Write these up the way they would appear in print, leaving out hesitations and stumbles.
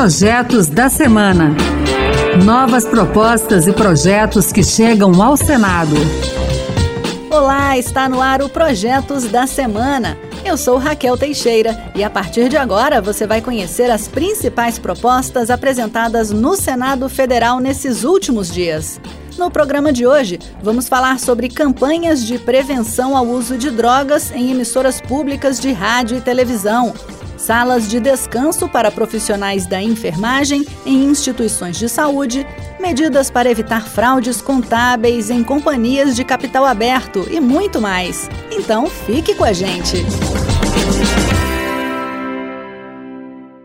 Projetos da Semana. Novas propostas e projetos que chegam ao Senado. Olá, está no ar o Projetos da Semana. Eu sou Raquel Teixeira e a partir de agora você vai conhecer as principais propostas apresentadas no Senado Federal nesses últimos dias. No programa de hoje, vamos falar sobre campanhas de prevenção ao uso de drogas em emissoras públicas de rádio e televisão, salas de descanso para profissionais da enfermagem em instituições de saúde, medidas para evitar fraudes contábeis em companhias de capital aberto e muito mais. Então, fique com a gente!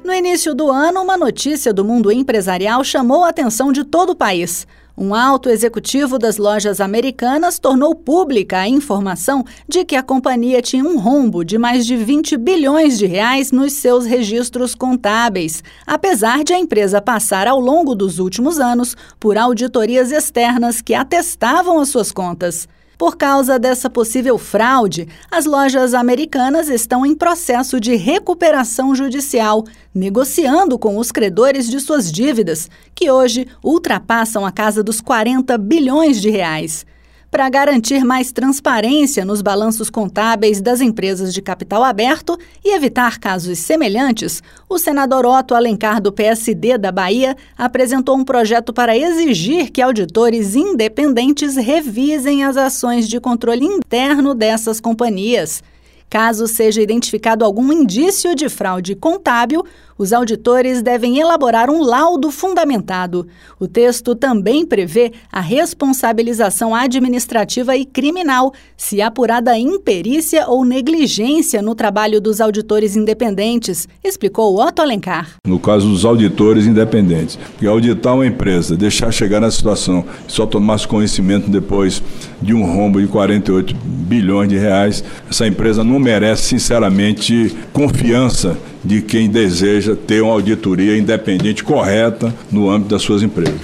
No início do ano, uma notícia do mundo empresarial chamou a atenção de todo o país. Um alto executivo das Lojas Americanas tornou pública a informação de que a companhia tinha um rombo de mais de 20 bilhões de reais nos seus registros contábeis, apesar de a empresa passar ao longo dos últimos anos por auditorias externas que atestavam as suas contas. Por causa dessa possível fraude, as Lojas Americanas estão em processo de recuperação judicial, negociando com os credores de suas dívidas, que hoje ultrapassam a casa dos 40 bilhões de reais. Para garantir mais transparência nos balanços contábeis das empresas de capital aberto e evitar casos semelhantes, o senador Otto Alencar, do PSD da Bahia, apresentou um projeto para exigir que auditores independentes revisem as ações de controle interno dessas companhias. Caso seja identificado algum indício de fraude contábil, os auditores devem elaborar um laudo fundamentado. O texto também prevê a responsabilização administrativa e criminal, se apurada imperícia ou negligência no trabalho dos auditores independentes, explicou Otto Alencar. No caso dos auditores independentes, que auditar uma empresa, deixar chegar na situação, só tomasse conhecimento depois de um rombo de 48 bilhões de reais, essa empresa não merece, sinceramente, confiança de quem deseja ter uma auditoria independente correta no âmbito das suas empresas.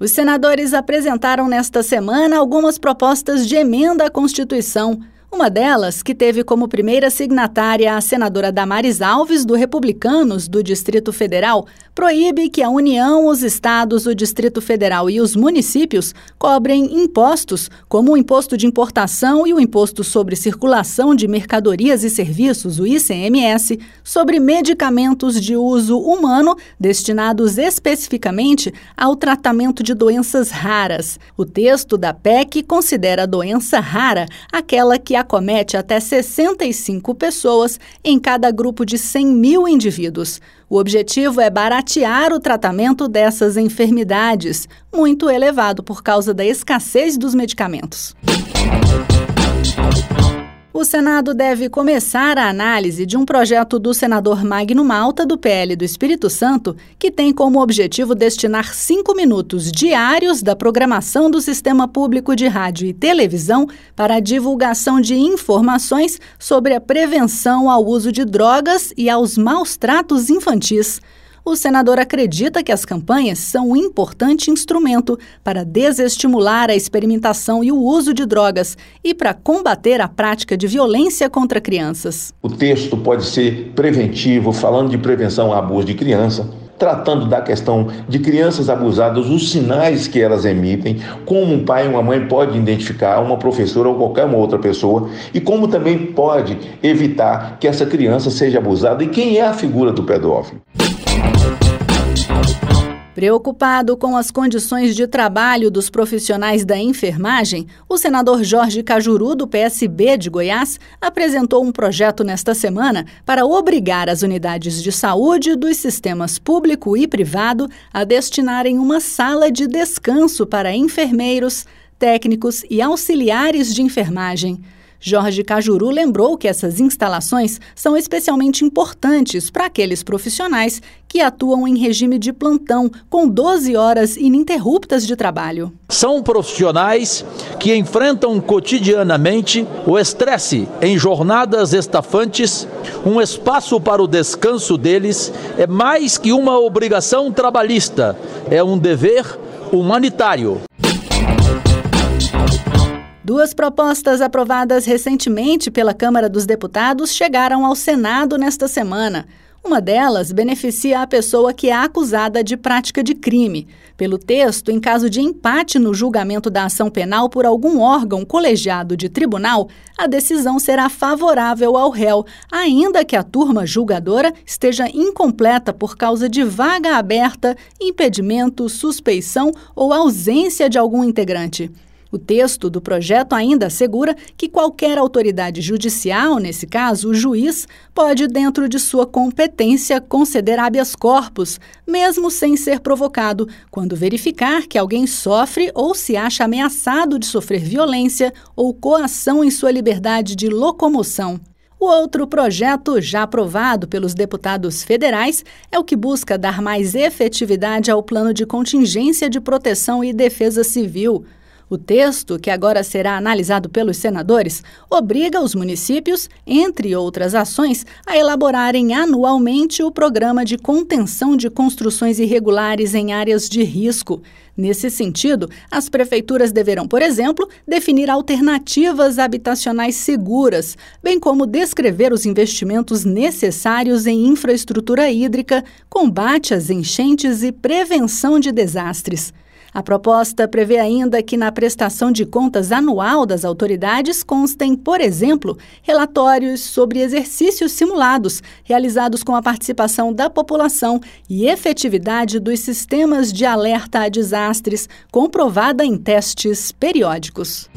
Os senadores apresentaram nesta semana algumas propostas de emenda à Constituição. Uma delas, que teve como primeira signatária a senadora Damares Alves, do Republicanos, do Distrito Federal, proíbe que a União, os Estados, o Distrito Federal e os municípios cobrem impostos, como o Imposto de Importação e o Imposto sobre Circulação de Mercadorias e Serviços, o ICMS, sobre medicamentos de uso humano destinados especificamente ao tratamento de doenças raras. O texto da PEC considera a doença rara aquela que acomete até 65 pessoas em cada grupo de 100 mil indivíduos. O objetivo é baratear o tratamento dessas enfermidades, muito elevado por causa da escassez dos medicamentos. O Senado deve começar a análise de um projeto do senador Magno Malta, do PL do Espírito Santo, que tem como objetivo destinar 5 minutos diários da programação do Sistema Público de Rádio e Televisão para a divulgação de informações sobre a prevenção ao uso de drogas e aos maus tratos infantis. O senador acredita que as campanhas são um importante instrumento para desestimular a experimentação e o uso de drogas e para combater a prática de violência contra crianças. O texto pode ser preventivo, falando de prevenção ao abuso de criança, tratando da questão de crianças abusadas, os sinais que elas emitem, como um pai e uma mãe podem identificar, uma professora ou qualquer uma outra pessoa, e como também pode evitar que essa criança seja abusada e quem é a figura do pedófilo. Preocupado com as condições de trabalho dos profissionais da enfermagem, o senador Jorge Cajuru, do PSB de Goiás, apresentou um projeto nesta semana para obrigar as unidades de saúde dos sistemas público e privado a destinarem uma sala de descanso para enfermeiros, técnicos e auxiliares de enfermagem. Jorge Cajuru lembrou que essas instalações são especialmente importantes para aqueles profissionais que atuam em regime de plantão, com 12 horas ininterruptas de trabalho. São profissionais que enfrentam cotidianamente o estresse em jornadas estafantes. Um espaço para o descanso deles é mais que uma obrigação trabalhista, é um dever humanitário. Duas propostas aprovadas recentemente pela Câmara dos Deputados chegaram ao Senado nesta semana. Uma delas beneficia a pessoa que é acusada de prática de crime. Pelo texto, em caso de empate no julgamento da ação penal por algum órgão colegiado de tribunal, a decisão será favorável ao réu, ainda que a turma julgadora esteja incompleta por causa de vaga aberta, impedimento, suspeição ou ausência de algum integrante. O texto do projeto ainda assegura que qualquer autoridade judicial, nesse caso o juiz, pode, dentro de sua competência, conceder habeas corpus, mesmo sem ser provocado, quando verificar que alguém sofre ou se acha ameaçado de sofrer violência ou coação em sua liberdade de locomoção. O outro projeto, já aprovado pelos deputados federais, é o que busca dar mais efetividade ao Plano de Contingência de Proteção e Defesa Civil. O texto, que agora será analisado pelos senadores, obriga os municípios, entre outras ações, a elaborarem anualmente o Programa de Contenção de Construções Irregulares em Áreas de Risco. Nesse sentido, as prefeituras deverão, por exemplo, definir alternativas habitacionais seguras, bem como descrever os investimentos necessários em infraestrutura hídrica, combate às enchentes e prevenção de desastres. A proposta prevê ainda que na prestação de contas anual das autoridades constem, por exemplo, relatórios sobre exercícios simulados, realizados com a participação da população e efetividade dos sistemas de alerta a desastres, comprovada em testes periódicos.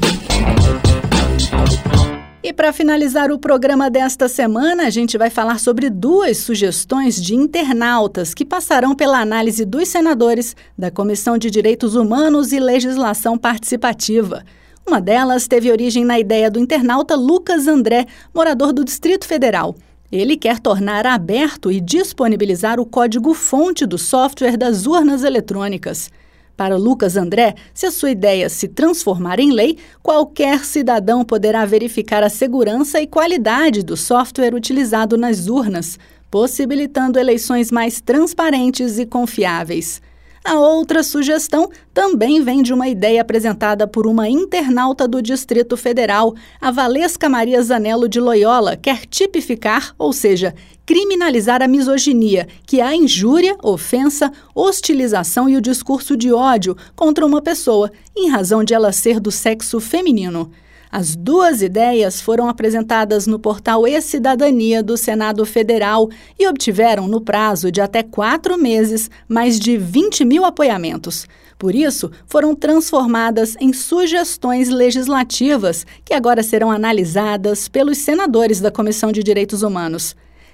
E para finalizar o programa desta semana, a gente vai falar sobre duas sugestões de internautas que passarão pela análise dos senadores da Comissão de Direitos Humanos e Legislação Participativa. Uma delas teve origem na ideia do internauta Lucas André, morador do Distrito Federal. Ele quer tornar aberto e disponibilizar o código-fonte do software das urnas eletrônicas. Para Lucas André, se a sua ideia se transformar em lei, qualquer cidadão poderá verificar a segurança e qualidade do software utilizado nas urnas, possibilitando eleições mais transparentes e confiáveis. A outra sugestão também vem de uma ideia apresentada por uma internauta do Distrito Federal, a Valesca Maria Zanello de Loyola, quer tipificar, ou seja, criminalizar a misoginia, que é a injúria, ofensa, hostilização e o discurso de ódio contra uma pessoa, em razão de ela ser do sexo feminino. As duas ideias foram apresentadas no portal e-Cidadania do Senado Federal e obtiveram, no prazo de até 4 meses, mais de 20 mil apoiamentos. Por isso, foram transformadas em sugestões legislativas, que agora serão analisadas pelos senadores da Comissão de Direitos Humanos.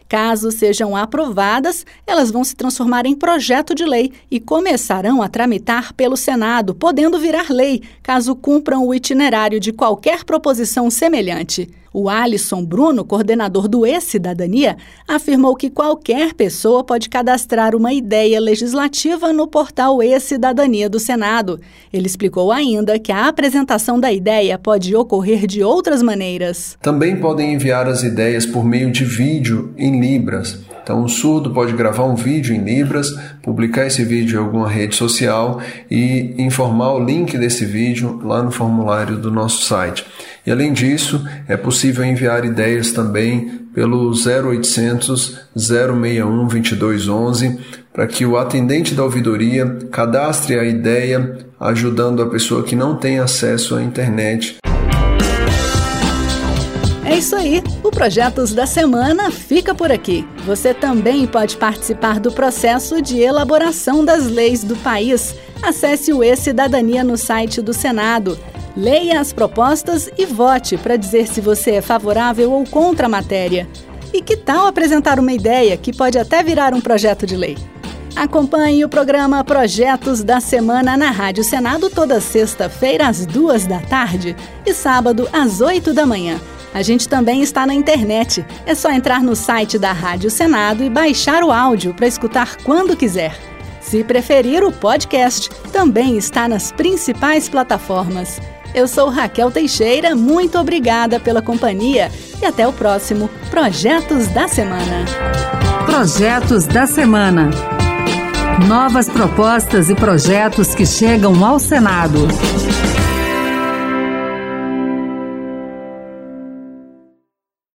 Caso sejam aprovadas, elas vão se transformar em projeto de lei e começarão a tramitar pelo Senado, podendo virar lei, caso cumpram o itinerário de qualquer proposição semelhante. O Alisson Bruno, coordenador do e-Cidadania, afirmou que qualquer pessoa pode cadastrar uma ideia legislativa no portal e-Cidadania do Senado. Ele explicou ainda que a apresentação da ideia pode ocorrer de outras maneiras. Também podem enviar as ideias por meio de vídeo em Libras. Então, um surdo pode gravar um vídeo em Libras, publicar esse vídeo em alguma rede social e informar o link desse vídeo lá no formulário do nosso site. E, além disso, é possível enviar ideias também pelo 0800 061 2211 para que o atendente da ouvidoria cadastre a ideia, ajudando a pessoa que não tem acesso à internet. É isso aí, o Projetos da Semana fica por aqui. Você também pode participar do processo de elaboração das leis do país. Acesse o e-Cidadania no site do Senado. Leia as propostas e vote para dizer se você é favorável ou contra a matéria. E que tal apresentar uma ideia que pode até virar um projeto de lei? Acompanhe o programa Projetos da Semana na Rádio Senado toda sexta-feira às 14h e sábado às 8h. A gente também está na internet. É só entrar no site da Rádio Senado e baixar o áudio para escutar quando quiser. Se preferir, o podcast também está nas principais plataformas. Eu sou Raquel Teixeira, muito obrigada pela companhia e até o próximo Projetos da Semana. Projetos da Semana. Novas propostas e projetos que chegam ao Senado.